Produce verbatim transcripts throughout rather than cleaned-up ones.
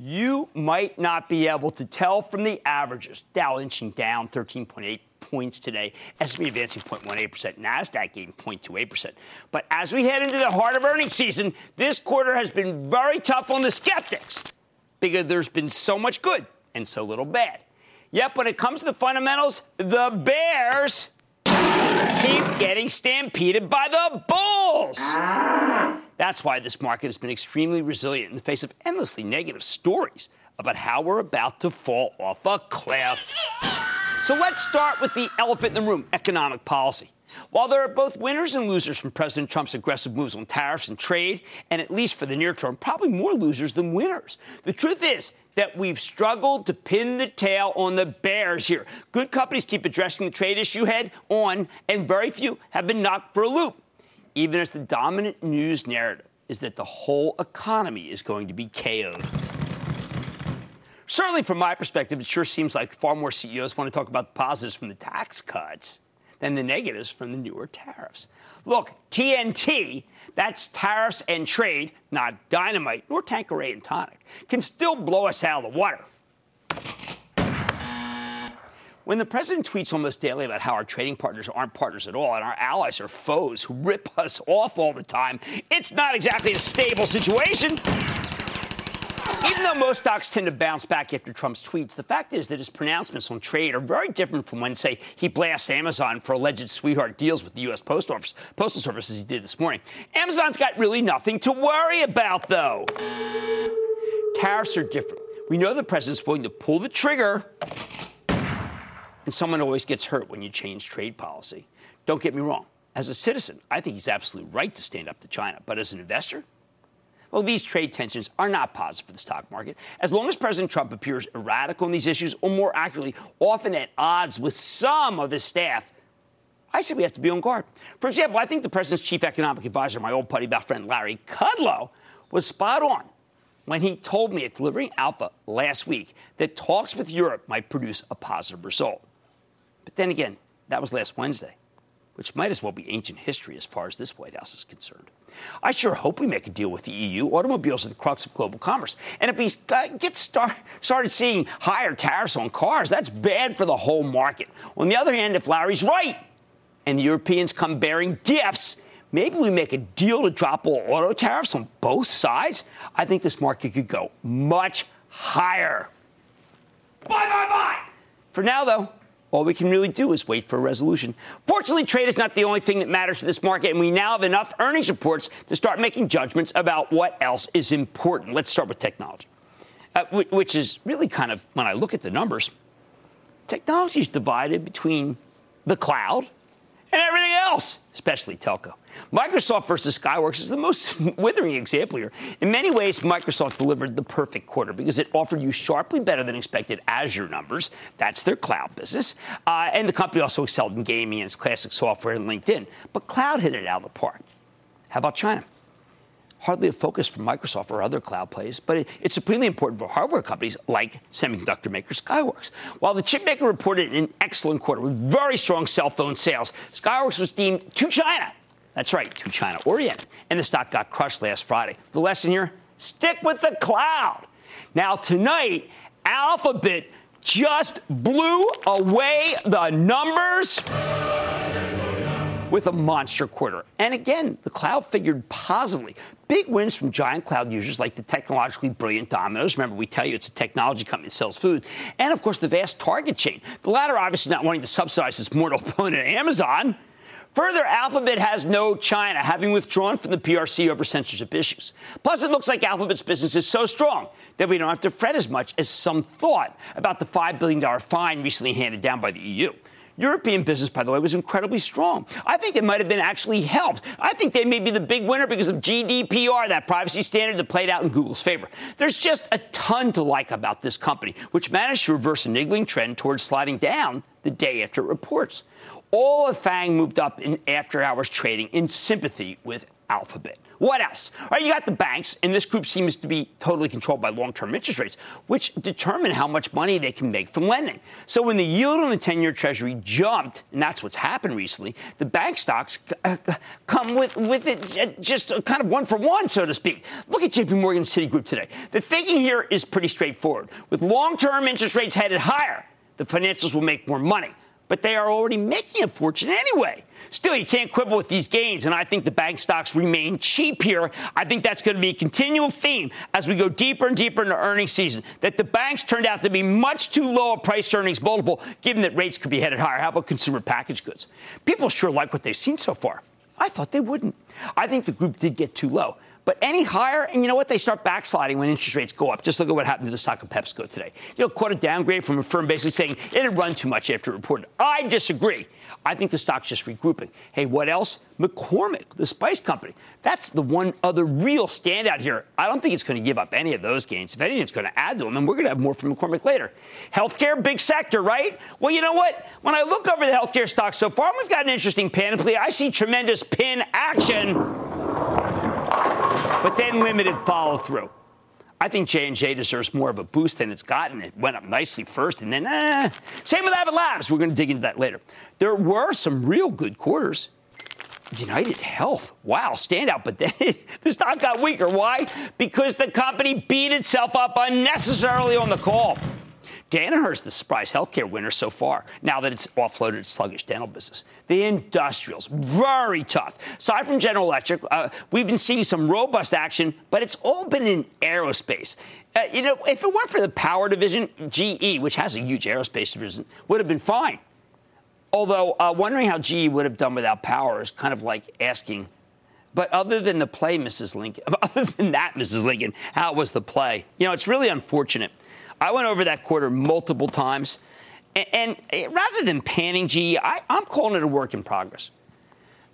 You might not be able to tell from the averages. Dow inching down thirteen point eight points today. S and P advancing zero point one eight percent. NASDAQ gaining zero point two eight percent. But as we head into the heart of earnings season, this quarter has been very tough on the skeptics because there's been so much good and so little bad. Yep, when it comes to the fundamentals, the bears keep getting stampeded by the bulls. That's why this market has been extremely resilient in the face of endlessly negative stories about how we're about to fall off a cliff. So let's start with the elephant in the room, economic policy. While there are both winners and losers from President Trump's aggressive moves on tariffs and trade, and at least for the near term, probably more losers than winners, the truth is that we've struggled to pin the tail on the bears here. Good companies keep addressing the trade issue head on, and very few have been knocked for a loop, even as the dominant news narrative is that the whole economy is going to be K O'd. Certainly from my perspective, it sure seems like far more C E Os want to talk about the positives from the tax cuts than the negatives from the newer tariffs. Look, T N T, that's tariffs and trade, not dynamite, nor Tanqueray and tonic, can still blow us out of the water. When the president tweets almost daily about how our trading partners aren't partners at all and our allies are foes who rip us off all the time, it's not exactly a stable situation. Even though most stocks tend to bounce back after Trump's tweets, the fact is that his pronouncements on trade are very different from when, say, he blasts Amazon for alleged sweetheart deals with the U S Post Office, Postal Service, as he did this morning. Amazon's got really nothing to worry about, though. Tariffs are different. We know the president's willing to pull the trigger, and someone always gets hurt when you change trade policy. Don't get me wrong. As a citizen, I think he's absolutely right to stand up to China. But as an investor, well, these trade tensions are not positive for the stock market. As long as President Trump appears erratic on these issues, or more accurately, often at odds with some of his staff, I say we have to be on guard. For example, I think the president's chief economic advisor, my old putty about friend Larry Kudlow, was spot on when he told me at Delivering Alpha last week that talks with Europe might produce a positive result. But then again, that was last Wednesday, which might as well be ancient history as far as this White House is concerned. I sure hope we make a deal with the E U. Automobiles are the crux of global commerce. And if we get start, started seeing higher tariffs on cars, that's bad for the whole market. On the other hand, if Larry's right and the Europeans come bearing gifts, maybe we make a deal to drop all auto tariffs on both sides. I think this market could go much higher. Bye, bye, bye. For now, though, all we can really do is wait for a resolution. Fortunately, trade is not the only thing that matters to this market, and we now have enough earnings reports to start making judgments about what else is important. Let's start with technology, uh, which is really kind of, when I look at the numbers, technology is divided between the cloud and everything else, especially telco. Microsoft versus Skyworks is the most withering example here. In many ways, Microsoft delivered the perfect quarter because it offered you sharply better than expected Azure numbers. That's their cloud business. Uh, and the company also excelled in gaming and its classic software and LinkedIn. But cloud hit it out of the park. How about China? Hardly a focus for Microsoft or other cloud plays, but it, it's supremely important for hardware companies like semiconductor maker Skyworks. While the chip maker reported an excellent quarter with very strong cell phone sales, Skyworks was deemed too China. That's right, too China oriented. And the stock got crushed last Friday. The lesson here, stick with the cloud. Now tonight, Alphabet just blew away the numbers with a monster quarter. And again, the cloud figured positively. Big wins from giant cloud users like the technologically brilliant Domino's. Remember, we tell you it's a technology company that sells food. And, of course, the vast Target chain. The latter obviously not wanting to subsidize its mortal opponent, Amazon. Further, Alphabet has no China, having withdrawn from the P R C over censorship issues. Plus, it looks like Alphabet's business is so strong that we don't have to fret as much as some thought about the five billion dollars fine recently handed down by the E U. European business, by the way, was incredibly strong. I think it might have been actually helped. I think they may be the big winner because of G D P R, that privacy standard that played out in Google's favor. There's just a ton to like about this company, which managed to reverse a niggling trend towards sliding down the day after it reports. All of Fang moved up in after-hours trading in sympathy with Alphabet. What else? All right, you got the banks, and this group seems to be totally controlled by long-term interest rates, which determine how much money they can make from lending. So when the yield on the ten-year Treasury jumped, and that's what's happened recently, the bank stocks uh, come with, with it just kind of one-for-one, so to speak. Look at J P Morgan Citigroup today. The thinking here is pretty straightforward. With long-term interest rates headed higher, the financials will make more money. But they are already making a fortune anyway. Still, you can't quibble with these gains, and I think the bank stocks remain cheap here. I think that's going to be a continual theme as we go deeper and deeper into earnings season, that the banks turned out to be much too low a price-to-earnings multiple, given that rates could be headed higher. How about consumer packaged goods? People sure like what they've seen so far. I thought they wouldn't. I think the group did get too low. But any higher, and you know what? They start backsliding when interest rates go up. Just look at what happened to the stock of PepsiCo today. You know, caught a downgrade from a firm basically saying it had run too much after it reported. I disagree. I think the stock's just regrouping. Hey, what else? McCormick, the spice company. That's the one other real standout here. I don't think it's going to give up any of those gains. If anything, it's going to add to them, and we're going to have more from McCormick later. Healthcare, big sector, right? Well, you know what? When I look over the healthcare stocks so far, we've got an interesting panoply. I see tremendous pin action, but then limited follow-through. I think J and J deserves more of a boost than it's gotten. It went up nicely first, and then, eh. Same with Abbott Labs. We're going to dig into that later. There were some real good quarters. United Health, wow, standout. But then the stock got weaker. Why? Because the company beat itself up unnecessarily on the call. Danaher's the surprise healthcare winner so far, now that it's offloaded its sluggish dental business. The industrials, very tough. Aside from General Electric, uh, we've been seeing some robust action, but it's all been in aerospace. Uh, you know, if it weren't for the power division, G E, which has a huge aerospace division, would have been fine. Although uh, wondering how G E would have done without power is kind of like asking, but other than the play, Missus Lincoln, other than that, Missus Lincoln, how was the play? You know, it's really unfortunate. I went over that quarter multiple times, and, and it, rather than panning G E, I, I'm calling it a work in progress.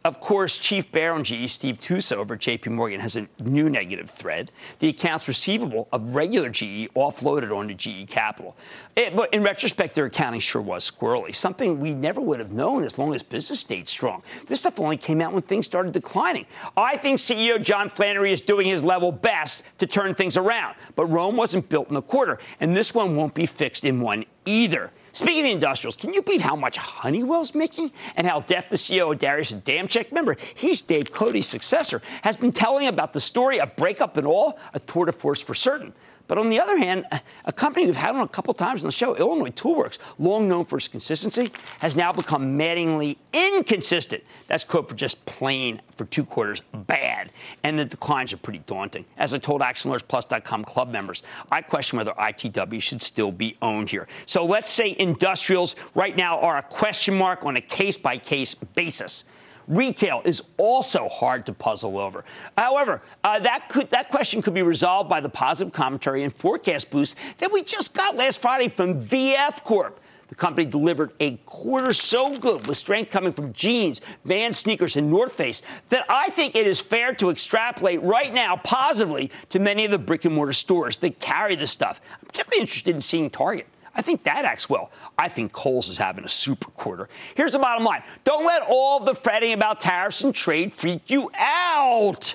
Of course, Chief Bear on G E, Steve Tusa over at J P Morgan, has a new negative thread. The accounts receivable of regular G E offloaded onto G E Capital. It, but in retrospect, their accounting sure was squirrely, something we never would have known as long as business stayed strong. This stuff only came out when things started declining. I think C E O John Flannery is doing his level best to turn things around, but Rome wasn't built in a quarter, and this one won't be fixed in one either. Speaking of the industrials, can you believe how much Honeywell's making and how deaf the C E O of Darius Adamczyk, remember, he's Dave Cote's successor, has been telling about the story of breakup and all, a tour de force for certain. But on the other hand, a company we've had on a couple times on the show, Illinois Tool Works, long known for its consistency, has now become maddeningly inconsistent. That's code for just plain, for two quarters, bad. And the declines are pretty daunting. As I told Action Alerts Plus dot com club members, I question whether I T W should still be owned here. So let's say industrials right now are a question mark on a case-by-case basis. Retail is also hard to puzzle over. However, uh, that could, that question could be resolved by the positive commentary and forecast boost that we just got last Friday from V F Corp. The company delivered a quarter so good, with strength coming from jeans, Vans, sneakers, and North Face, that I think it is fair to extrapolate right now positively to many of the brick-and-mortar stores that carry this stuff. I'm particularly interested in seeing Target. I think that acts well. I think Kohl's is having a super quarter. Here's the bottom line. Don't let all the fretting about tariffs and trade freak you out.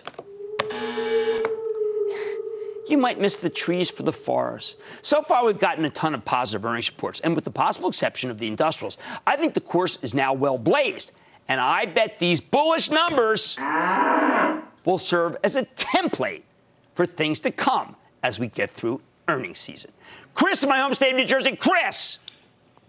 You might miss the trees for the forest. So far, we've gotten a ton of positive earnings reports, and with the possible exception of the industrials, I think the course is now well blazed. And I bet these bullish numbers will serve as a template for things to come as we get through earnings season. Chris in my home state of New Jersey. Chris!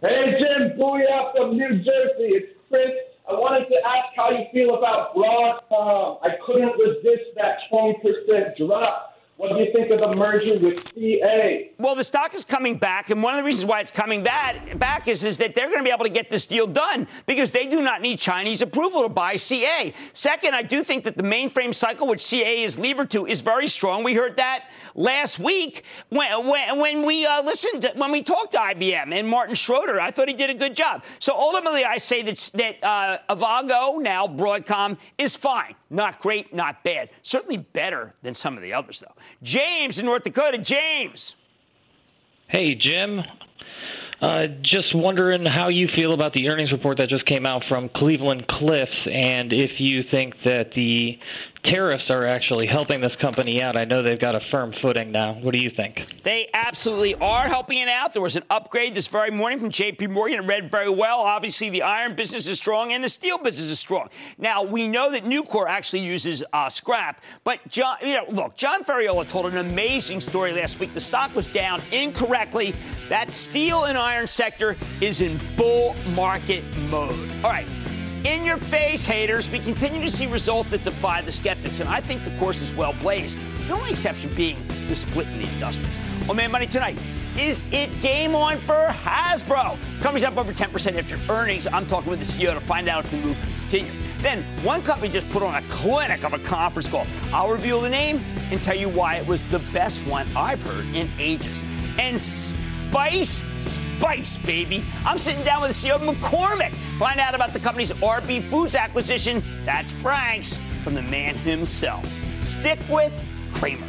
Hey, Jim. Booyah from New Jersey. It's Chris. I wanted to ask how you feel about Broadcom. I couldn't resist that twenty percent drop. What do you think of the merger with C A? Well, the stock is coming back, and one of the reasons why it's coming back, back is, is that they're going to be able to get this deal done because they do not need Chinese approval to buy C A. Second, I do think that the mainframe cycle, which C A is levered to, is very strong. We heard that last week when, when, when we uh, listened, to, when we talked to I B M and Martin Schroeder. I thought he did a good job. So ultimately, I say that, that uh, Avago, now Broadcom, is fine. Not great, not bad. Certainly better than some of the others, though. James in North Dakota. James. Hey, Jim. Uh, just wondering how you feel about the earnings report that just came out from Cleveland-Cliffs, and if you think that the tariffs are actually helping this company out. I know they've got a firm footing now. What do you think? They absolutely are helping it out. There was an upgrade this very morning from J P Morgan. It read very well. Obviously, the iron business is strong and the steel business is strong. Now, we know that Nucor actually uses uh, scrap, but John, you know, look, John Ferriola told an amazing story last week. The stock was down incorrectly. That steel and iron sector is in bull market mode. All right. In your face, haters, we continue to see results that defy the skeptics, and I think the course is well blazed, the only exception being the split in the industrials. On Mad Money tonight, is it game on for Hasbro? Company's up over ten percent after earnings. I'm talking with the C E O to find out if the move continues. Then, one company just put on a clinic of a conference call. I'll reveal the name and tell you why it was the best one I've heard in ages. And Spice, Spice, baby. I'm sitting down with the C E O of McCormick. Find out about the company's R B Foods acquisition. That's Frank's from the man himself. Stick with Cramer.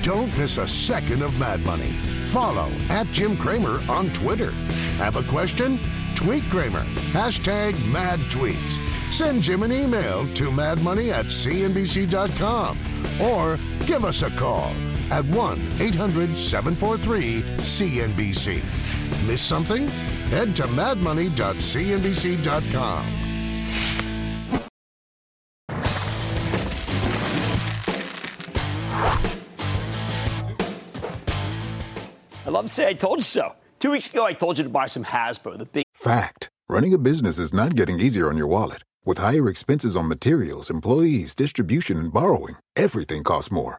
Don't miss a second of Mad Money. Follow at Jim Cramer on Twitter. Have a question? Tweet Cramer. Hashtag Mad Tweets. Send Jim an email to madmoney at C N B C dot com or give us a call at one eight hundred seven four three C N B C. Miss something? Head to mad money dot C N B C dot com. I love to say I told you so. Two weeks ago, I told you to buy some Hasbro, the big... Fact. Running a business is not getting easier on your wallet. With higher expenses on materials, employees, distribution, and borrowing, everything costs more.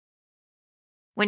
When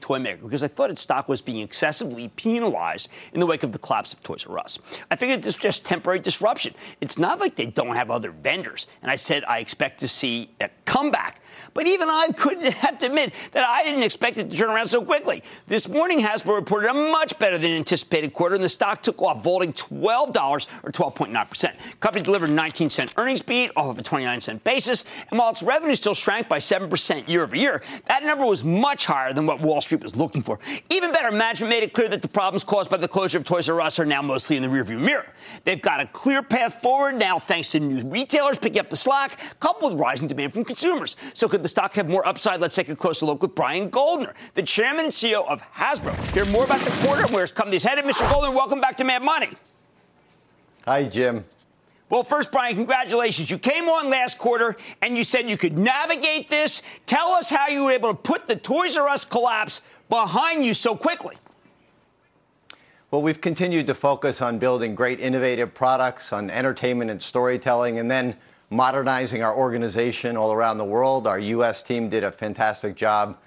Toy maker, because I thought its stock was being excessively penalized in the wake of the collapse of Toys R Us. I figured this was just temporary disruption. It's not like they don't have other vendors. And I said I expect to see a comeback. But even I couldn't have to admit that I didn't expect it to turn around so quickly. This morning, Hasbro reported a much better than anticipated quarter, and the stock took off, vaulting twelve dollars or twelve point nine percent. Company delivered a nineteen cent earnings beat off of a twenty-nine cent basis, and while its revenue still shrank by seven percent year over year, that number was much higher than what Wall Street was looking for. Even better, management made it clear that the problems caused by the closure of Toys R Us are now mostly in the rearview mirror. They've got a clear path forward now thanks to new retailers picking up the slack, coupled with rising demand from consumers. So could the stock have more upside? Let's take a closer look with Brian Goldner, the chairman and C E O of Hasbro. Hear more about the quarter and where his company's headed. Mister Goldner, welcome back to Mad Money. Hi, Jim. Well, first, Brian, congratulations. You came on last quarter and you said you could navigate this. Tell us how you were able to put the Toys R Us collapse behind you so quickly. Well, we've continued to focus on building great innovative products, on entertainment and storytelling, and then modernizing our organization all around the world. Our U S team did a fantastic job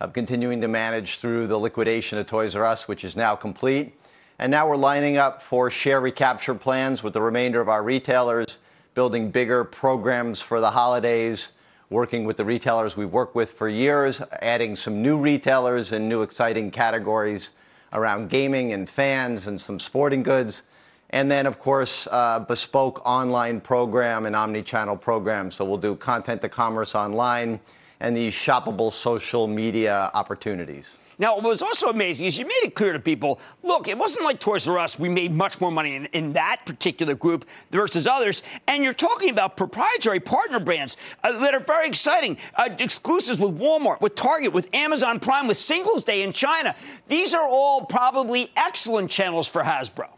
of continuing to manage through the liquidation of Toys R Us, which is now complete. And now we're lining up for share recapture plans with the remainder of our retailers, building bigger programs for the holidays, working with the retailers we've worked with for years, adding some new retailers and new exciting categories around gaming and fans and some sporting goods. And then, of course, uh, bespoke online program and omni-channel program. So we'll do content to commerce online and these shoppable social media opportunities. Now, what was also amazing is you made it clear to people, look, it wasn't like Toys R Us. We made much more money in, in that particular group versus others. And you're talking about proprietary partner brands uh, that are very exciting, uh, exclusives with Walmart, with Target, with Amazon Prime, with Singles Day in China. These are all probably excellent channels for Hasbro.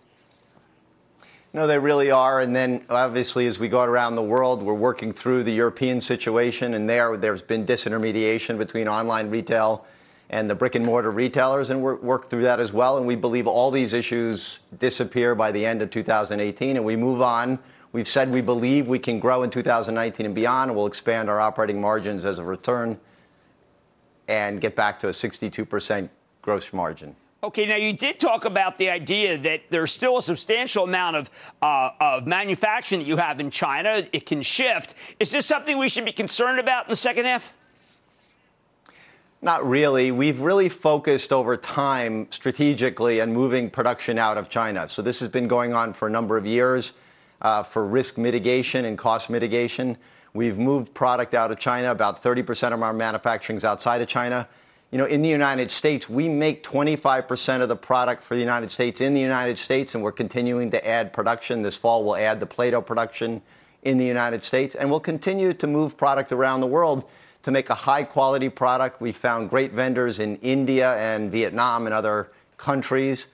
No, they really are. And then, obviously, as we go around the world, we're working through the European situation. And there, there's been disintermediation between online retail and the brick-and-mortar retailers. And we work through that as well. And we believe all these issues disappear by the end of two thousand eighteen. And we move on. We've said we believe we can grow in two thousand nineteen and beyond. And we'll expand our operating margins as a return and get back to a sixty-two percent gross margin. Okay, now you did talk about the idea that there's still a substantial amount of, uh, of manufacturing that you have in China. It can shift. Is this something we should be concerned about in the second half? Not really. We've really focused over time strategically on moving production out of China. So this has been going on for a number of years uh, for risk mitigation and cost mitigation. We've moved product out of China. About thirty percent of our manufacturing is outside of China. You know, in the United States, we make twenty-five percent of the product for the United States in the United States, and we're continuing to add production. This fall, we'll add the Play-Doh production in the United States, and we'll continue to move product around the world to make a high-quality product. We found great vendors in India and Vietnam and other countries,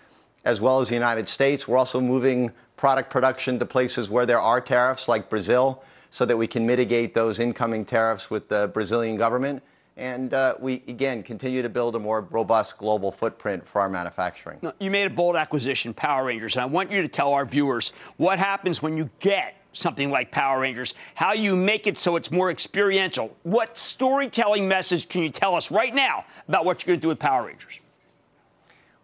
as well as the United States. We're also moving product production to places where there are tariffs, like Brazil, so that we can mitigate those incoming tariffs with the Brazilian government. And uh, we, again, continue to build a more robust global footprint for our manufacturing. Now, you made a bold acquisition, Power Rangers, and I want you to tell our viewers what happens when you get something like Power Rangers, how you make it so it's more experiential. What storytelling message can you tell us right now about what you're going to do with Power Rangers?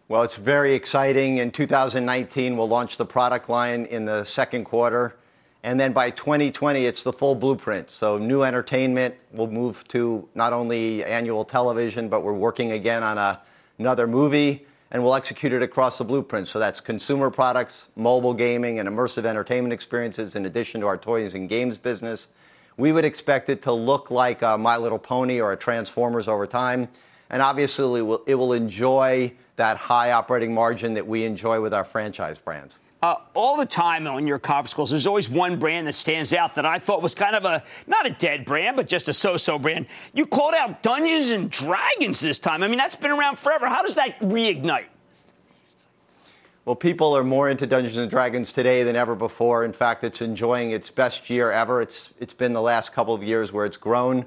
Well, it's very exciting. In two thousand nineteen, we'll launch the product line in the second quarter. And then by twenty twenty, it's the full blueprint. So new entertainment will move to not only annual television, but we're working again on a, another movie, and we'll execute it across the blueprint. So that's consumer products, mobile gaming, and immersive entertainment experiences, in addition to our toys and games business. We would expect it to look like a My Little Pony or a Transformers over time. And obviously, it will, it will enjoy that high operating margin that we enjoy with our franchise brands. Uh, all the time on your conference calls, there's always one brand that stands out that I thought was kind of a, not a dead brand, but just a so-so brand. You called out Dungeons and Dragons this time. I mean, that's been around forever. How does that reignite? Well, people are more into Dungeons and Dragons today than ever before. In fact, it's enjoying its best year ever. It's It's been the last couple of years where it's grown.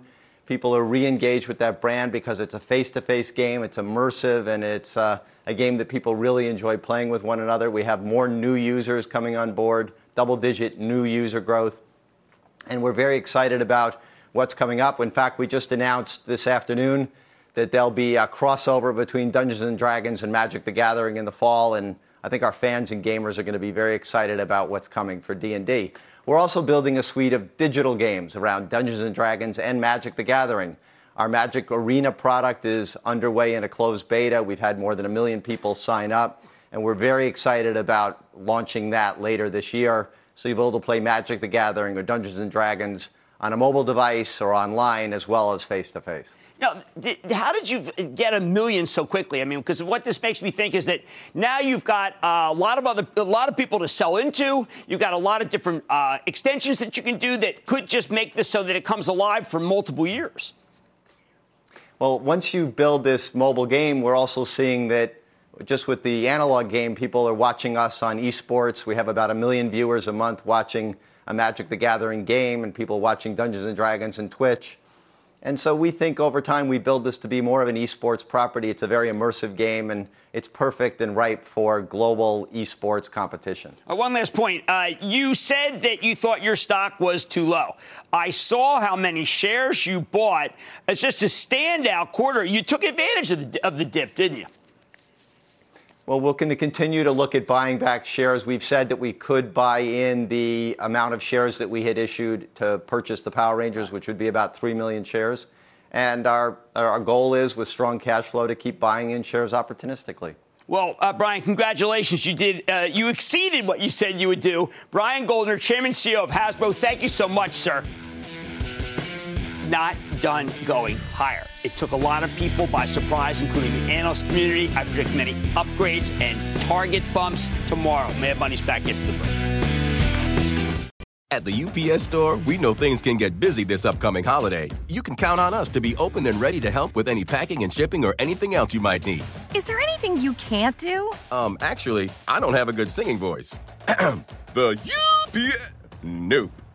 People are re-engaged with that brand because it's a face-to-face game, it's immersive, and it's uh, a game that people really enjoy playing with one another. We have more new users coming on board, double-digit new user growth, and we're very excited about what's coming up. In fact, we just announced this afternoon that there'll be a crossover between Dungeons and Dragons and Magic the Gathering in the fall, and I think our fans and gamers are going to be very excited about what's coming for D and D. We're also building a suite of digital games around Dungeons and Dragons and Magic the Gathering. Our Magic Arena product is underway in a closed beta. We've had more than a million people sign up, and we're very excited about launching that later this year. So you'll be able to play Magic the Gathering or Dungeons and Dragons on a mobile device or online as well as face-to-face. Now, how did you get a million so quickly? I mean, because what this makes me think is that now you've got a lot of other, a lot of people to sell into. You've got a lot of different uh, extensions that you can do that could just make this so that it comes alive for multiple years. Well, once you build this mobile game, we're also seeing that just with the analog game, people are watching us on esports. We have about a million viewers a month watching a Magic the Gathering game and people watching Dungeons and Dragons and Twitch. And so we think over time we build this to be more of an esports property. It's a very immersive game, and it's perfect and ripe for global esports competition. Right, one last point. Uh, you said that you thought your stock was too low. I saw how many shares you bought. It's just a standout quarter. You took advantage of the, of the dip, didn't you? Well, we're going to continue to look at buying back shares. We've said that we could buy in the amount of shares that we had issued to purchase the Power Rangers, which would be about three million shares. And our our goal is, with strong cash flow, to keep buying in shares opportunistically. Well, uh, Brian, congratulations. You did. Uh, you exceeded what you said you would do. Brian Goldner, Chairman and C E O of Hasbro, thank you so much, sir. Not done going higher. It took a lot of people by surprise, including the analyst community. I predict many upgrades and Target bumps tomorrow. Mad Money's back into the break. At the U P S Store, we know things can get busy this upcoming holiday. You can count on us to be open and ready to help with any packing and shipping or anything else you might need. Is there anything you can't do? Um, actually, I don't have a good singing voice. The U P S... Nope.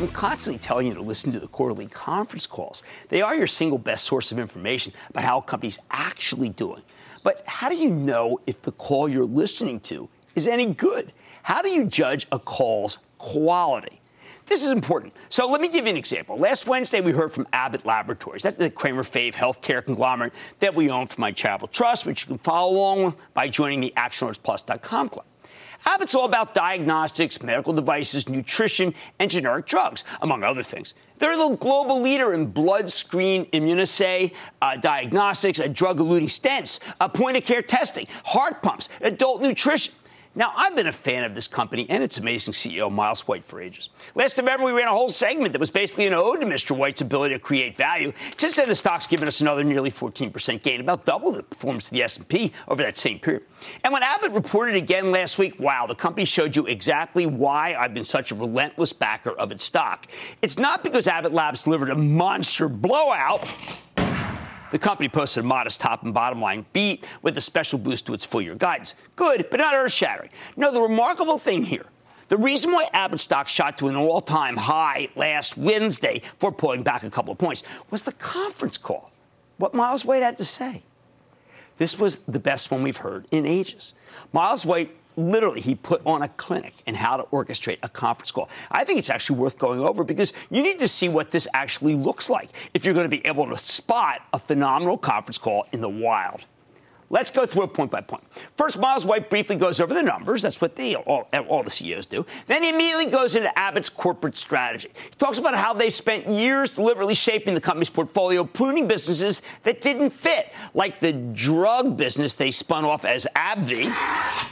I'm constantly telling you to listen to the quarterly conference calls. They are your single best source of information about how a company's actually doing. But how do you know if the call you're listening to is any good? How do you judge a call's quality? This is important. So let me give you an example. Last Wednesday, we heard from Abbott Laboratories. That's the Cramer fave healthcare conglomerate that we own for my charitable trust, which you can follow along with by joining the Action Alerts Plus dot com club. Abbott's all about diagnostics, medical devices, nutrition, and generic drugs, among other things. They're the global leader in blood screen immunoassay, uh, diagnostics, uh, drug-eluting stents, uh, point-of-care testing, heart pumps, adult nutrition. Now, I've been a fan of this company and its amazing C E O, Miles White, for ages. Last November, we ran a whole segment that was basically an ode to Mister White's ability to create value. Since then, the stock's given us another nearly fourteen percent gain, about double the performance of the S and P over that same period. And when Abbott reported again last week, wow, the company showed you exactly why I've been such a relentless backer of its stock. It's not because Abbott Labs delivered a monster blowout. The company posted a modest top and bottom line beat with a special boost to its full-year guidance. Good, but not earth-shattering. No, the remarkable thing here, the reason why Abbott stock shot to an all-time high last Wednesday for pulling back a couple of points was the conference call, what Miles White had to say. This was the best one we've heard in ages. Miles White, literally, he put on a clinic in how to orchestrate a conference call. I think it's actually worth going over because you need to see what this actually looks like if you're going to be able to spot a phenomenal conference call in the wild. Let's go through it point by point. First, Miles White briefly goes over the numbers. That's what the, all, all the C E Os do. Then he immediately goes into Abbott's corporate strategy. He talks about how they spent years deliberately shaping the company's portfolio, pruning businesses that didn't fit, like the drug business they spun off as AbbVie.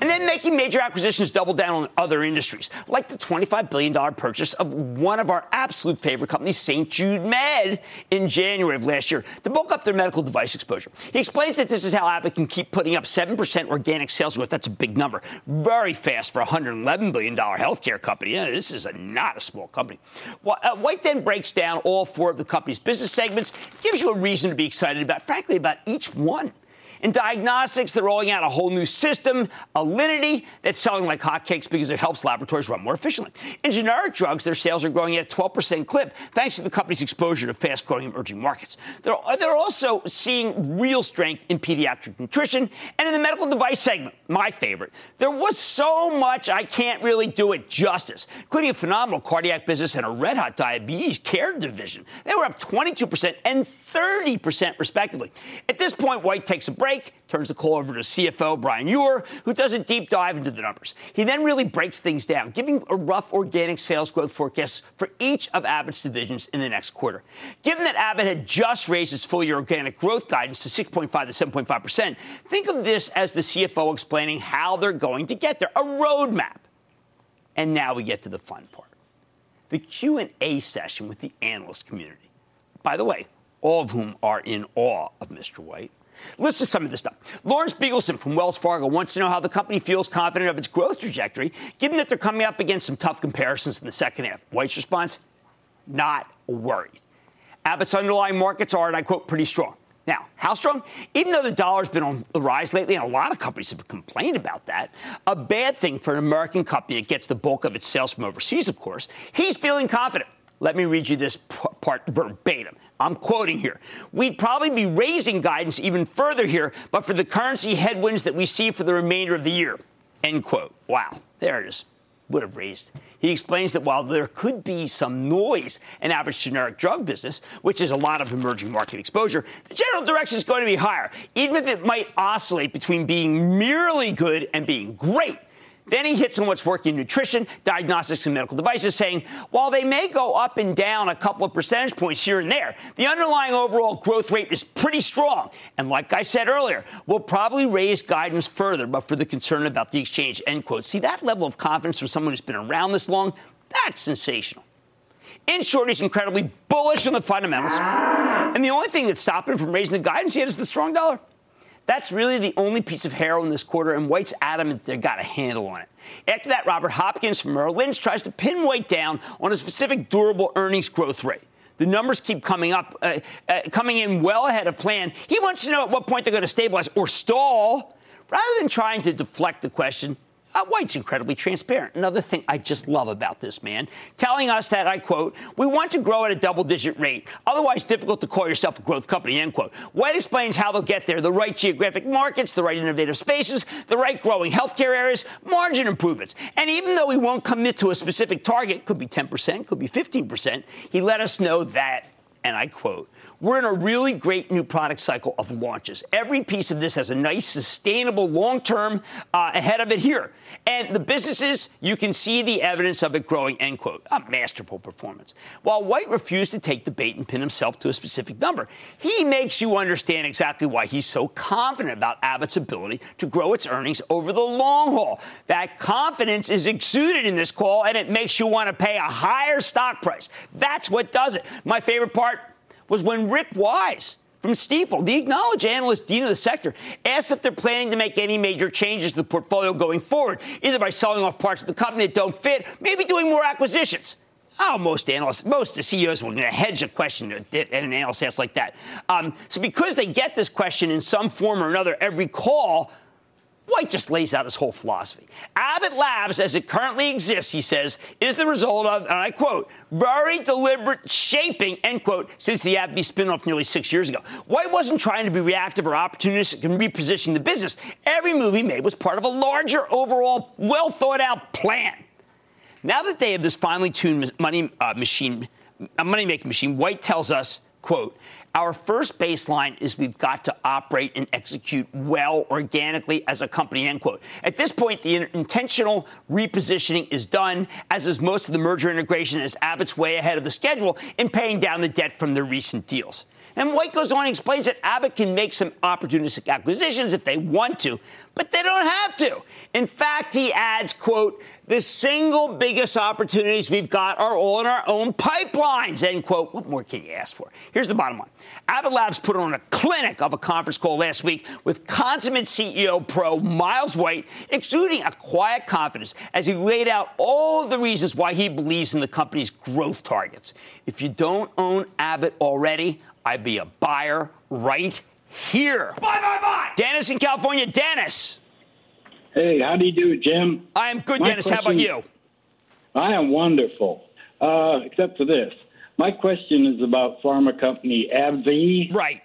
And then making major acquisitions double down on other industries, like the twenty-five billion dollars purchase of one of our absolute favorite companies, Saint Jude Med, in January of last year to bulk up their medical device exposure. He explains that this is how Abbott can keep putting up seven percent organic sales growth. That's a big number. Very fast for a one hundred eleven billion dollars healthcare company. Yeah, this is a, not a small company. White then breaks down all four of the company's business segments, gives you a reason to be excited about, frankly, about each one. In diagnostics, they're rolling out a whole new system, Alinity, that's selling like hotcakes because it helps laboratories run more efficiently. In generic drugs, their sales are growing at a twelve percent clip, thanks to the company's exposure to fast-growing emerging markets. They're, they're also seeing real strength in pediatric nutrition and in the medical device segment, my favorite. There was so much I can't really do it justice, including a phenomenal cardiac business and a red-hot diabetes care division. They were up twenty-two percent and thirty percent, respectively. At this point, White takes a break. Turns the call over to C F O Brian Ewer, who does a deep dive into the numbers. He then really breaks things down, giving a rough organic sales growth forecast for each of Abbott's divisions in the next quarter. Given that Abbott had just raised its full-year organic growth guidance to six point five to seven point five percent, think of this as the C F O explaining how they're going to get there, a roadmap. And now we get to the fun part, the Q and A session with the analyst community. By the way, all of whom are in awe of Mister White. Listen to some of this stuff. Lawrence Biegelsen from Wells Fargo wants to know how the company feels confident of its growth trajectory, given that they're coming up against some tough comparisons in the second half. White's response, not worried. Abbott's underlying markets are, and I quote, pretty strong. Now, how strong? Even though the dollar's been on the rise lately, and a lot of companies have complained about that, a bad thing for an American company that gets the bulk of its sales from overseas, of course, he's feeling confident. Let me read you this part verbatim. I'm quoting here. We'd probably be raising guidance even further here, but for the currency headwinds that we see for the remainder of the year. End quote. Wow. There it is. Would have raised. He explains that while there could be some noise in Abbott's generic drug business, which is a lot of emerging market exposure, the general direction is going to be higher, even if it might oscillate between being merely good and being great. Then he hits on what's working in nutrition, diagnostics, and medical devices, saying, while they may go up and down a couple of percentage points here and there, the underlying overall growth rate is pretty strong. And like I said earlier, we'll probably raise guidance further, but for the concern about the exchange, end quote. See, that level of confidence from someone who's been around this long, that's sensational. In short, he's incredibly bullish on the fundamentals. And the only thing that's stopping him from raising the guidance yet is the strong dollar. That's really the only piece of heroin this quarter, and White's adamant they've got a handle on it. After that, Robert Hopkins from Merrill Lynch tries to pin White down on a specific durable earnings growth rate. The numbers keep coming up, uh, uh, coming in well ahead of plan. He wants to know at what point they're going to stabilize or stall. Rather than trying to deflect the question, uh, White's incredibly transparent. Another thing I just love about this man, telling us that, I quote, we want to grow at a double-digit rate, otherwise difficult to call yourself a growth company, end quote. White explains how they'll get there, the right geographic markets, the right innovative spaces, the right growing healthcare areas, margin improvements. And even though he won't commit to a specific target, could be ten percent, could be fifteen percent, he let us know that, and I quote, we're in a really great new product cycle of launches. Every piece of this has a nice, sustainable, long-term uh, ahead of it here. And the businesses, you can see the evidence of it growing, end quote. A masterful performance. While White refused to take the bait and pin himself to a specific number, he makes you understand exactly why he's so confident about Abbott's ability to grow its earnings over the long haul. That confidence is exuded in this call, and it makes you want to pay a higher stock price. That's what does it. My favorite part was when Rick Wise from Stiefel, the acknowledged analyst dean of the sector, asked if they're planning to make any major changes to the portfolio going forward, either by selling off parts of the company that don't fit, maybe doing more acquisitions. Oh, most analysts, most C E Os will hedge a question that an analyst asks like that. Um, so because they get this question in some form or another every call, White just lays out his whole philosophy. Abbott Labs, as it currently exists, he says, is the result of, and I quote, very deliberate shaping, end quote, since the AbbVie spinoff nearly six years ago. White wasn't trying to be reactive or opportunistic in repositioning the business. Every move he made was part of a larger, overall, well-thought-out plan. Now that they have this finely tuned money uh, machine, a money-making machine, White tells us, quote, Our first baseline is we've got to operate and execute well organically as a company, end quote. At this point, the intentional repositioning is done, as is most of the merger integration, as Abbott's way ahead of the schedule in paying down the debt from their recent deals. And White goes on and explains that Abbott can make some opportunistic acquisitions if they want to, but they don't have to. In fact, he adds, quote, the single biggest opportunities we've got are all in our own pipelines, end quote. What more can you ask for? Here's the bottom line. Abbott Labs put on a clinic of a conference call last week with consummate C E O pro Miles White, exuding a quiet confidence as he laid out all of the reasons why he believes in the company's growth targets. If you don't own Abbott already, I'd be a buyer right here. Bye, bye, bye. Dennis in California. Dennis. Hey, how do you do, Jim? I am good, My Dennis. Question, how about you? I am wonderful, uh, except for this. My question is about pharma company AbbVie. Right.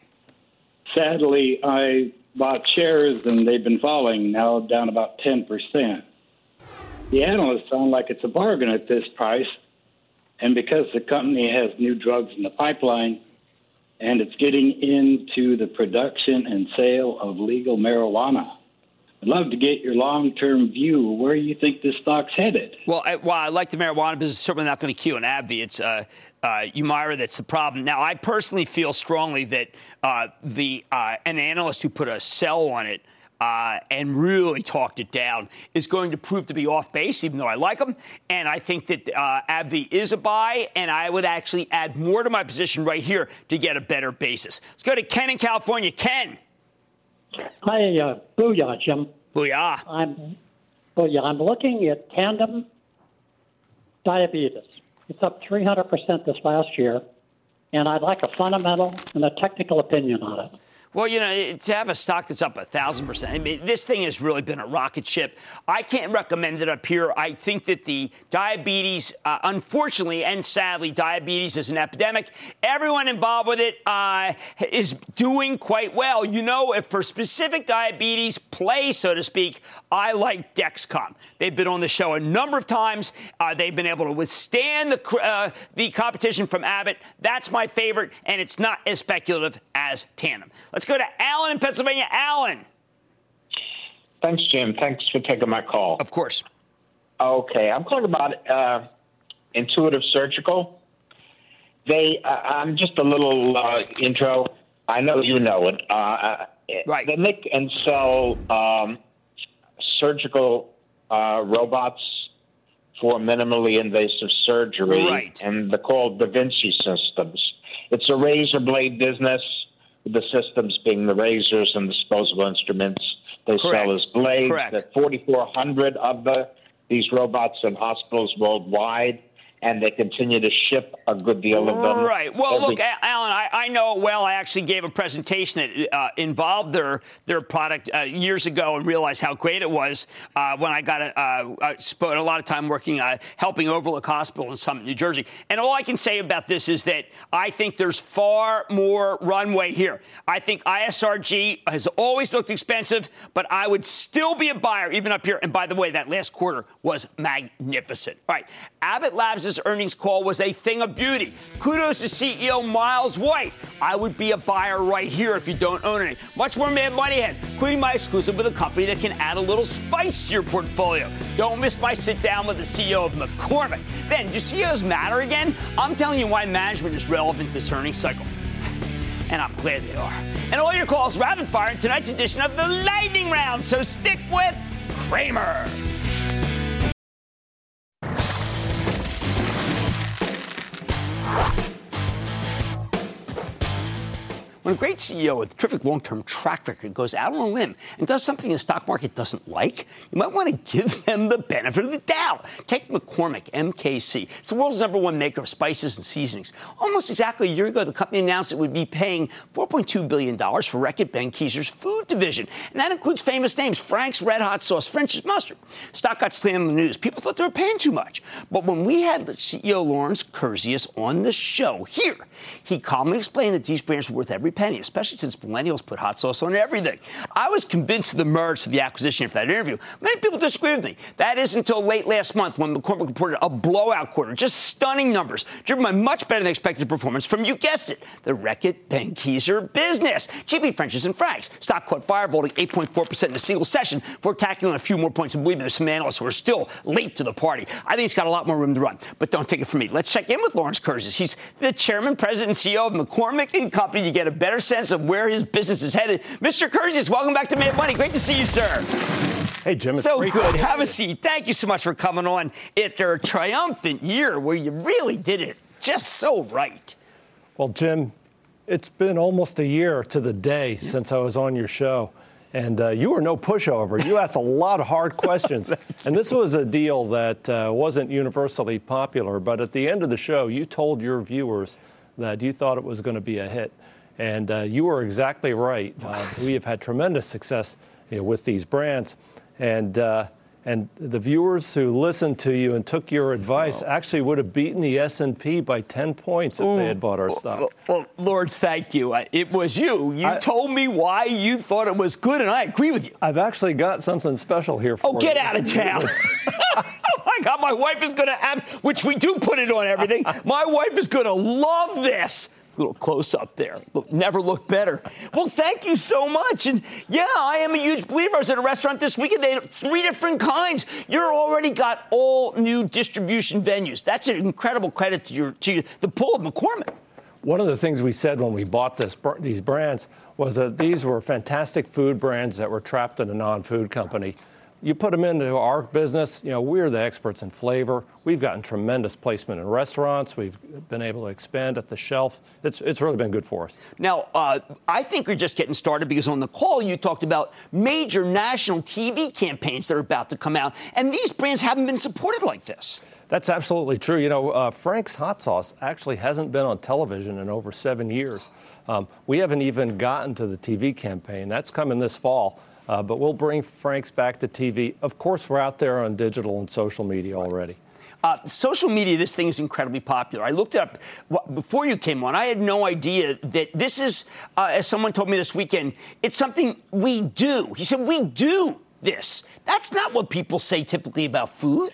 Sadly, I bought shares, and they've been falling now down about ten percent. The analysts sound like it's a bargain at this price, and because the company has new drugs in the pipeline, and it's getting into the production and sale of legal marijuana. I'd love to get your long-term view. Where do you think this stock's headed? Well, I, well, I like the marijuana business. Certainly not going to queue on AbbVie. It's uh, uh, Humira that's the problem. Now, I personally feel strongly that uh, the uh, an analyst who put a sell on it Uh, and really talked it down, is going to prove to be off base, even though I like them. And I think that uh, AbbVie is a buy, and I would actually add more to my position right here to get a better basis. Let's go to Ken in California. Ken. Hi, uh, booyah, Jim. Booyah. I'm, booyah. I'm looking at Tandem Diabetes. It's up three hundred percent this last year, and I'd like a fundamental and a technical opinion on it. Well, you know, to have a stock that's up one thousand percent, I mean, this thing has really been a rocket ship. I can't recommend it up here. I think that the diabetes, uh, unfortunately and sadly, diabetes is an epidemic. Everyone involved with it uh, is doing quite well. You know, if for specific diabetes play, so to speak, I like Dexcom. They've been on the show a number of times. Uh, they've been able to withstand the, uh, the competition from Abbott. That's my favorite, and it's not as speculative as Tandem. Let's go to Alan in Pennsylvania. Alan. Thanks, Jim. Thanks for taking my call. Of course. Okay. I'm calling about uh, Intuitive Surgical. They, uh, I'm just a little uh, intro. I know you know it. Uh, right. They make and sell um, surgical uh, robots for minimally invasive surgery. Right. And they're called Da Vinci systems. It's a razor blade business. The systems being the razors and disposable instruments they Correct. Sell as blades. Correct. There are four thousand four hundred of the, these robots in hospitals worldwide, and they continue to ship a good deal of them. Right. Well, Every- look, Alan, I, I know it well. I actually gave a presentation that uh, involved their their product uh, years ago and realized how great it was uh, when I got a, uh, I spent a lot of time working, uh, helping Overlook Hospital in Summit, New Jersey. And all I can say about this is that I think there's far more runway here. I think I S R G has always looked expensive, but I would still be a buyer even up here. And by the way, that last quarter was magnificent. All right. Abbott Labs earnings call was a thing of beauty. Kudos to C E O Miles White. I would be a buyer right here if you don't own any. Much more Mad Money ahead, including my exclusive with a company that can add a little spice to your portfolio. Don't miss my sit-down with the C E O of McCormick. Then, do C E Os matter again? I'm telling you why management is relevant this earnings cycle. And I'm glad they are. And all your calls rapid-fire in tonight's edition of the Lightning Round. So stick with Cramer. When a great C E O with a terrific long-term track record goes out on a limb and does something the stock market doesn't like, you might want to give them the benefit of the doubt. Take McCormick, M K C. It's the world's number one maker of spices and seasonings. Almost exactly a year ago, the company announced it would be paying four point two billion dollars for Reckitt Benckiser's food division. And that includes famous names, Frank's Red Hot Sauce, French's Mustard. Stock got slammed in the news. People thought they were paying too much. But when we had C E O Lawrence Kurzius on the show here, he calmly explained that these brands were worth every penny, especially since millennials put hot sauce on everything. I was convinced of the merits of the acquisition after that interview. Many people disagree with me. That is until late last month when McCormick reported a blowout quarter, just stunning numbers, driven by much better than expected performance from, you guessed it, the Reckitt Benckiser business, chiefly French's and Frank's. Stock caught fire, vaulting eight point four percent in a single session before tacking on a few more points. And believe me, there's some analysts who are still late to the party. I think it's got a lot more room to run, but don't take it from me. Let's check in with Lawrence Kurzius. He's the chairman, president, and C E O of McCormick and Company to get a better sense of where his business is headed. Mister Kurzius, welcome back to Mad Money. Great to see you, sir. Hey, Jim. It's so good. Have a seat. Thank you so much for coming on. It's a triumphant year where you really did it just so right. Well, Jim, it's been almost a year to the day since I was on your show. And uh, you were no pushover. You asked a lot of hard questions. And this was a deal that uh, wasn't universally popular. But at the end of the show, you told your viewers that you thought it was going to be a hit. And uh, you were exactly right. Uh, we have had tremendous success, you know, with these brands. And uh, and the viewers who listened to you and took your advice oh. actually would have beaten the S and P by ten points if Ooh. they had bought our stock. Well, well, Lawrence, thank you. I, it was you. You I, told me why you thought it was good, and I agree with you. I've actually got something special here for you. Oh, get you. out of town. My God, my wife is going to have, which we do put it on everything. My wife is going to love this. Little close up there. Look, never looked better. Well, thank you so much. And yeah, I am a huge believer. I was at a restaurant this weekend. They had three different kinds. You're already got all new distribution venues. That's an incredible credit to your to your, the pull of McCormick. One of the things we said when we bought this, these brands was that these were fantastic food brands that were trapped in a non-food company. You put them into our business, you know, we're the experts in flavor. We've gotten tremendous placement in restaurants. We've been able to expand at the shelf. It's it's really been good for us. Now, uh, I think we're just getting started because on the call you talked about major national T V campaigns that are about to come out, and these brands haven't been supported like this. That's absolutely true. You know, uh, Frank's Hot Sauce actually hasn't been on television in over seven years. Um, we haven't even gotten to the T V campaign. That's coming this fall. Uh, but we'll bring Frank's back to T V. Of course, we're out there on digital and social media already. Uh, social media, this thing is incredibly popular. I looked it up well, before you came on. I had no idea that this is, uh, as someone told me this weekend, it's something we do. He said, we do this. That's not what people say typically about food.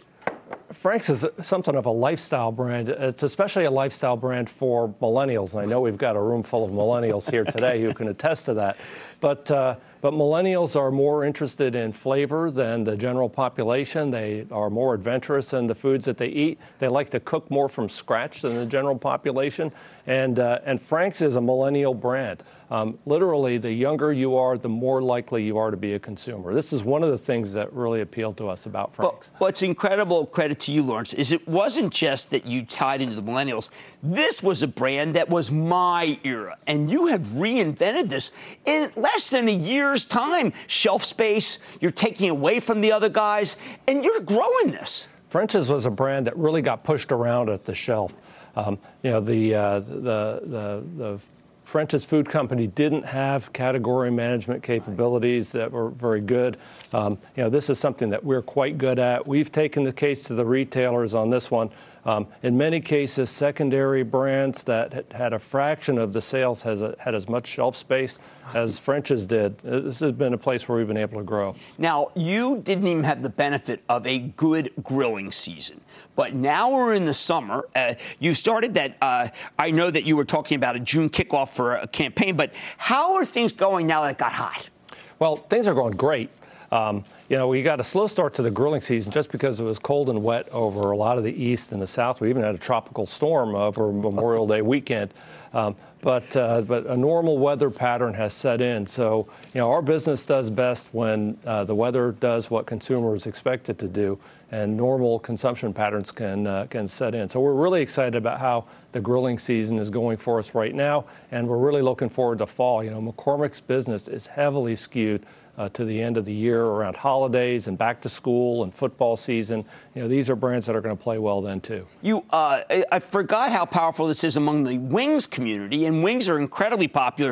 Frank's is something of a lifestyle brand. It's especially a lifestyle brand for millennials. And I know we've got a room full of millennials here today who can attest to that. But uh, but millennials are more interested in flavor than the general population. They are more adventurous in the foods that they eat. They like to cook more from scratch than the general population. And uh, and Frank's is a millennial brand. Um, literally, the younger you are, the more likely you are to be a consumer. This is one of the things that really appealed to us about Frank's. Well, what's incredible, credit to you, Lawrence, is it wasn't just that you tied into the millennials. This was a brand that was my era, and you have reinvented this in less than a year's time. Shelf space, you're taking away from the other guys, and you're growing this. French's was a brand that really got pushed around at the shelf. Um, you know, the uh, the the the. French's Food Company didn't have category management capabilities that were very good. Um, you know, this is something that we're quite good at. We've taken the case to the retailers on this one. Um, in many cases, secondary brands that had a fraction of the sales has a, had as much shelf space as French's did. This has been a place where we've been able to grow. Now, you didn't even have the benefit of a good grilling season, but now we're in the summer. Uh, you started that. Uh, I know that you were talking about a June kickoff for a campaign, but how are things going now that it got hot? Well, things are going great. Um, you know, we got a slow start to the grilling season just because it was cold and wet over a lot of the east and the south. We even had a tropical storm over Memorial Day weekend. Um, but uh, but a normal weather pattern has set in. So, you know, our business does best when uh, the weather does what consumers expect it to do, and normal consumption patterns can uh, can set in. So we're really excited about how the grilling season is going for us right now, and we're really looking forward to fall. You know, McCormick's business is heavily skewed Uh, to the end of the year around holidays and back to school and football season. You know, these are brands that are going to play well then, too. You, uh, I, I forgot how powerful this is among the wings community, and wings are incredibly popular.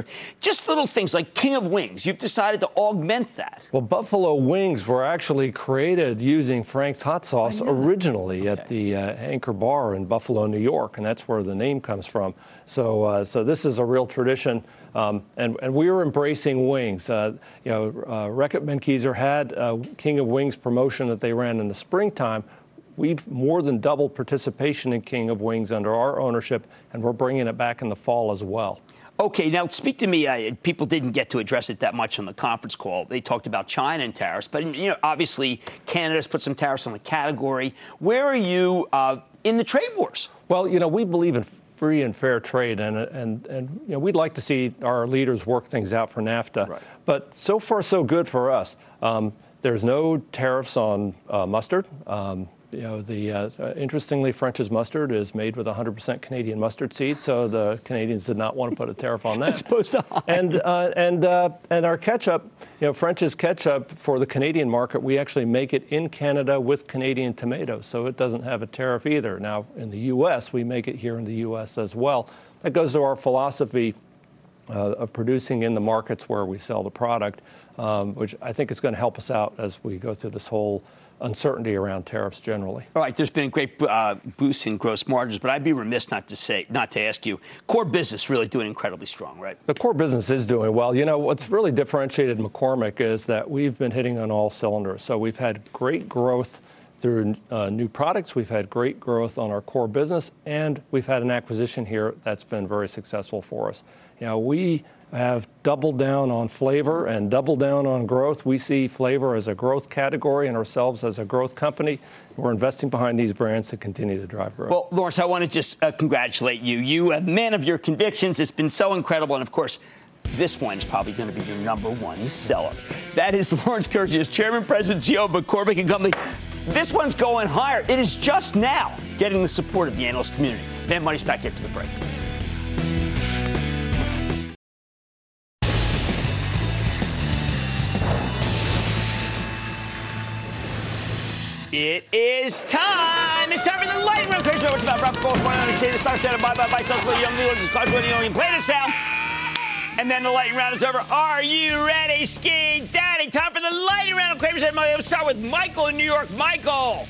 Just little things like King of Wings. You've decided to augment that. Well, Buffalo Wings were actually created using Frank's Hot Sauce originally okay. at the uh, Anchor Bar in Buffalo, New York, and that's where the name comes from. So, uh, so this is a real tradition Um, and, and we were embracing wings. Uh, you know, uh, Reckitt Benckiser had a King of Wings promotion that they ran in the springtime. We've more than doubled participation in King of Wings under our ownership, and we're bringing it back in the fall as well. Okay, now speak to me. I, people didn't get to address it that much on the conference call. They talked about China and tariffs, but you know, obviously Canada's put some tariffs on the category. Where are you uh, in the trade wars? Well, you know, we believe in free and fair trade, and and and you know, we'd like to see our leaders work things out for NAFTA. Right. But so far, so good for us. Um, there's no tariffs on uh, mustard. Um, You know, the uh, interestingly, French's mustard is made with one hundred percent Canadian mustard seed, so the Canadians did not want to put a tariff on that. It's supposed to hide. And uh, and uh, and our ketchup, you know, French's ketchup for the Canadian market, we actually make it in Canada with Canadian tomatoes, so it doesn't have a tariff either. Now, in the U S, we make it here in the U S as well. That goes to our philosophy uh, of producing in the markets where we sell the product, um, which I think is going to help us out as we go through this whole uncertainty around tariffs generally. All right, there's been a great uh, boost in gross margins, but I'd be remiss not to say, not to ask you, core business really doing incredibly strong, right? The core business is doing well. You know, what's really differentiated McCormick is that we've been hitting on all cylinders. So we've had great growth through uh, new products, we've had great growth on our core business, and we've had an acquisition here that's been very successful for us. You know, we have doubled down on flavor and doubled down on growth. We see flavor as a growth category and ourselves as a growth company. We're investing behind these brands to continue to drive growth. Well, Lawrence, I want to just uh, congratulate you. You a man of your convictions. It's been so incredible. And, of course, this one is probably going to be your number one seller. That is Lawrence Kurzius, Chairman, President, C E O of McCormick and Company. This one's going higher. It is just now getting the support of the analyst community. Mad Money's back after the break. It is time. It's time for the lightning round. Here's what's about Robert Gold's one on the the stock set of buy, buy, buy, sell, split, young leaders, disclose, winning, only play to sell. And then the lightning round is over. Are you ready, Ski Daddy? Time for the lightning round. Let's start with Michael in New York. Michael.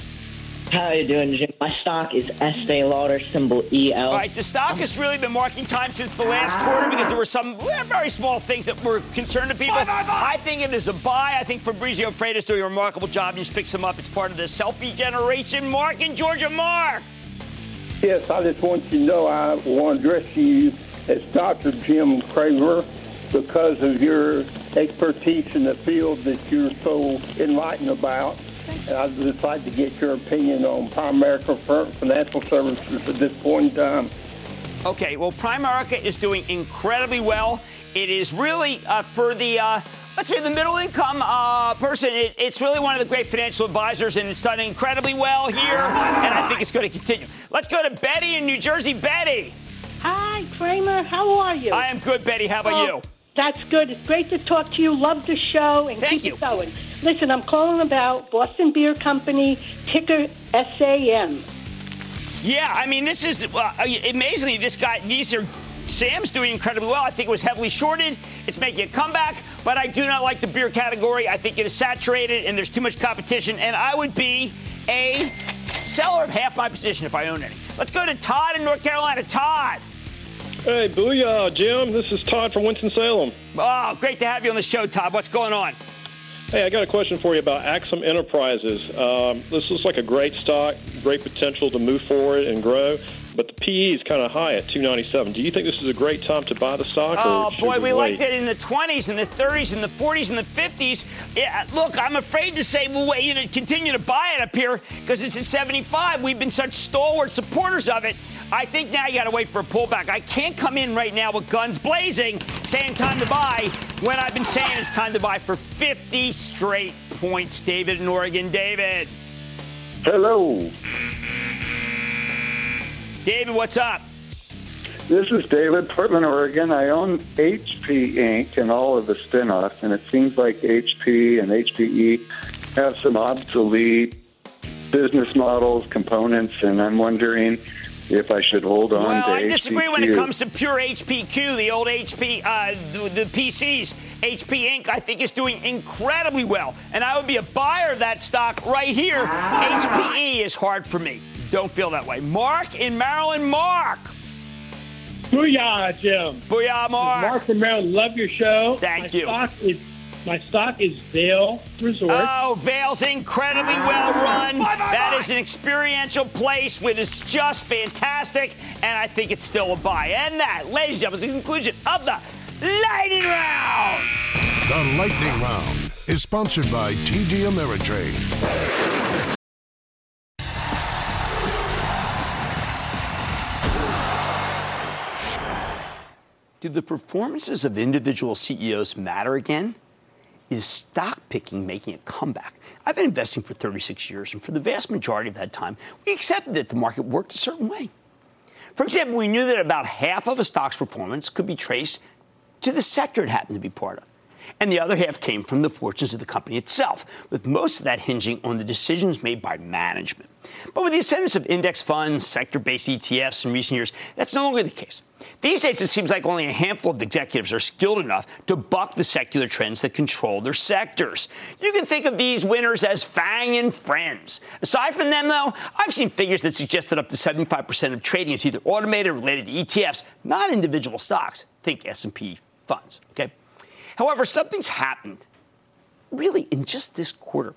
How are you doing, Jim? My stock is Estee Lauder, symbol E L. All right, the stock has really been marking time since the last quarter because there were some very small things that were concerned to people. Buy, buy, buy. I think it is a buy. I think Fabrizio Freda is doing a remarkable job. You just picked some up. It's part of the selfie generation. Mark in Georgia. Mark. Yes, I just want you to know I want to address you as Doctor Jim Cramer because of your expertise in the field that you're so enlightened about. And I'd just like to get your opinion on Primerica Financial Services at this point in time. Okay, well, Primerica is doing incredibly well. It is really uh, for the, uh, let's say, the middle-income uh, person. It, it's really one of the great financial advisors, and it's done incredibly well here, and I think it's going to continue. Let's go to Betty in New Jersey. Betty. Hi, Cramer. How are you? I am good, Betty. How about oh, you? That's good. It's great to talk to you. Love the show, and Thank keep you. it going. Listen, I'm calling about Boston Beer Company, ticker S A M. Yeah, I mean, this is uh, amazingly, this guy, these are, Sam's doing incredibly well. I think it was heavily shorted. It's making a comeback, but I do not like the beer category. I think it is saturated and there's too much competition, and I would be a seller of half my position if I own any. Let's go to Todd in North Carolina. Todd. Hey, booyah, Jim. This is Todd from Winston-Salem. Oh, great to have you on the show, Todd. What's going on? Hey, I got a question for you about Axim Enterprises. Um, this looks like a great stock, great potential to move forward and grow, but the P E is kind of high at two ninety-seven. Do you think this is a great time to buy the stock? Oh, or boy, we, we liked it in the twenties and the thirties and the forties and the fifties. Yeah, look, I'm afraid to say we'll wait, you know, continue to buy it up here because it's at seventy-five. We've been such stalwart supporters of it. I think now you got to wait for a pullback. I can't come in right now with guns blazing saying time to buy when I've been saying it's time to buy for fifty straight points. David in Oregon. David. Hello. David, what's up? This is David, Portland, Oregon. I own H P Incorporated and all of the spinoffs, and it seems like H P and H P E have some obsolete business models, components, and I'm wondering if I should hold on well, to Well, I disagree H P Q. When it comes to pure H P Q, the old H P, uh, the, the P Cs. H P Incorporated, I think, is doing incredibly well, and I would be a buyer of that stock right here. Ah. H P E is hard for me. Don't feel that way. Mark in Maryland. Mark. Booyah, Jim. Booyah, Mark. Mark from Maryland. Love your show. Thank my you. Stock is, my stock is Vail Resort. Oh, Vail's incredibly well run. Bye, bye, that bye. Is an experiential place which is just fantastic, and I think it's still a buy. And that, ladies and gentlemen, is the conclusion of the Lightning Round. The Lightning Round is sponsored by T D Ameritrade. Do the performances of individual C E Os matter again? Is stock picking making a comeback? I've been investing for thirty-six years, and for the vast majority of that time, we accepted that the market worked a certain way. For example, we knew that about half of a stock's performance could be traced to the sector it happened to be part of, and the other half came from the fortunes of the company itself, with most of that hinging on the decisions made by management. But with the ascendance of index funds, sector-based E T Fs in recent years, that's no longer the case. These days, it seems like only a handful of executives are skilled enough to buck the secular trends that control their sectors. You can think of these winners as Fang and friends. Aside from them, though, I've seen figures that suggest that up to seventy-five percent of trading is either automated or related to E T Fs, not individual stocks. Think S and P funds, okay? However, something's happened, really, in just this quarter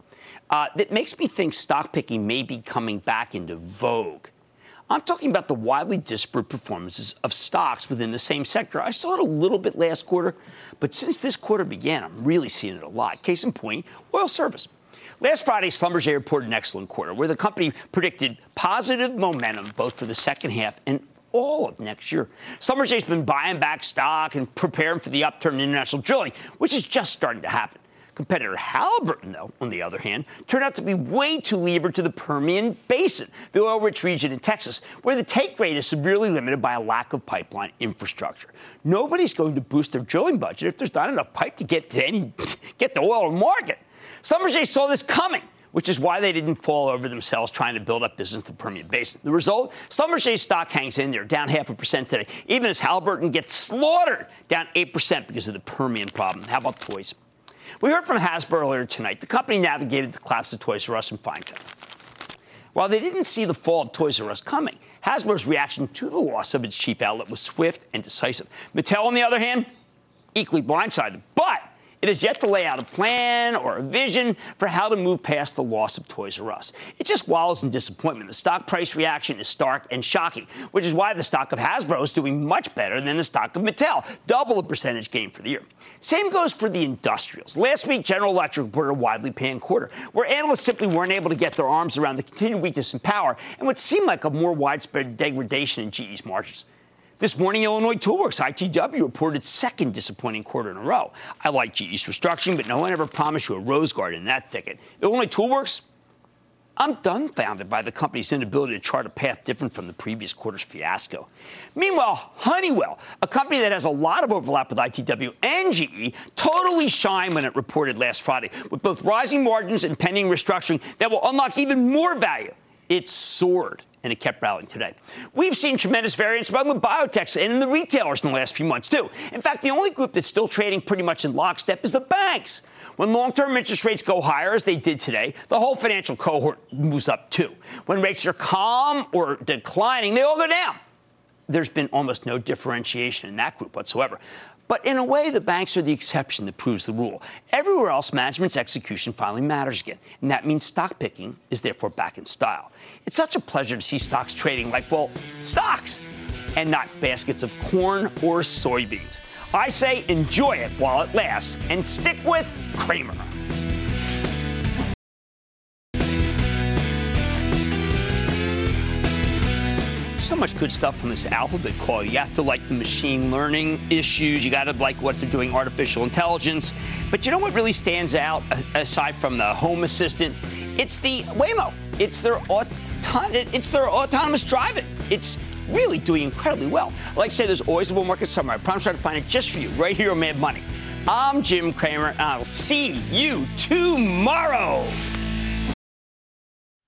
uh, that makes me think stock picking may be coming back into vogue. I'm talking about the widely disparate performances of stocks within the same sector. I saw it a little bit last quarter, but since this quarter began, I'm really seeing it a lot. Case in point, oil service. Last Friday, Schlumberger reported an excellent quarter where the company predicted positive momentum both for the second half and all of next year. Schlumberger's been buying back stock and preparing for the upturn in international drilling, which is just starting to happen. Competitor Halliburton, though, on the other hand, turned out to be way too levered to the Permian Basin, the oil-rich region in Texas, where the take rate is severely limited by a lack of pipeline infrastructure. Nobody's going to boost their drilling budget if there's not enough pipe to get to any get the oil market. Schlumberger saw this coming, which is why they didn't fall over themselves trying to build up business in the Permian Basin. The result? Schlumberger's stock hangs in there, down half a percent today, even as Halliburton gets slaughtered, down eight percent because of the Permian problem. How about toys? We heard from Hasbro earlier tonight. The company navigated the collapse of Toys R Us in fine time. While they didn't see the fall of Toys R Us coming, Hasbro's reaction to the loss of its chief outlet was swift and decisive. Mattel, on the other hand, equally blindsided, but it has yet to lay out a plan or a vision for how to move past the loss of Toys R Us. It just wallows in disappointment. The stock price reaction is stark and shocking, which is why the stock of Hasbro is doing much better than the stock of Mattel, double the percentage gain for the year. Same goes for the industrials. Last week, General Electric reported a widely panned quarter, where analysts simply weren't able to get their arms around the continued weakness in power and what seemed like a more widespread degradation in G E's margins. This morning, Illinois Tool Works, I T W, reported its second disappointing quarter in a row. I like G E's restructuring, but no one ever promised you a rose garden in that thicket. Illinois Tool Works, I'm dumbfounded by the company's inability to chart a path different from the previous quarter's fiasco. Meanwhile, Honeywell, a company that has a lot of overlap with I T W and G E, totally shined when it reported last Friday, with both rising margins and pending restructuring that will unlock even more value. It soared, and it kept rallying today. We've seen tremendous variance among the biotechs and in the retailers in the last few months, too. In fact, the only group that's still trading pretty much in lockstep is the banks. When long-term interest rates go higher, as they did today, the whole financial cohort moves up, too. When rates are calm or declining, they all go down. There's been almost no differentiation in that group whatsoever. But in a way, the banks are the exception that proves the rule. Everywhere else, management's execution finally matters again, and that means stock picking is therefore back in style. It's such a pleasure to see stocks trading like, well, stocks, and not baskets of corn or soybeans. I say enjoy it while it lasts, and stick with Cramer. So much good stuff from this Alphabet call. You have to like the machine learning issues. You got to like what they're doing, artificial intelligence. But you know what really stands out, aside from the home assistant? It's the Waymo. It's their, auto- it's their autonomous driving. It's really doing incredibly well. Like I say, there's always a bull market somewhere. I promise I'll find it just for you, right here on Mad Money. I'm Jim Cramer, and I'll see you tomorrow.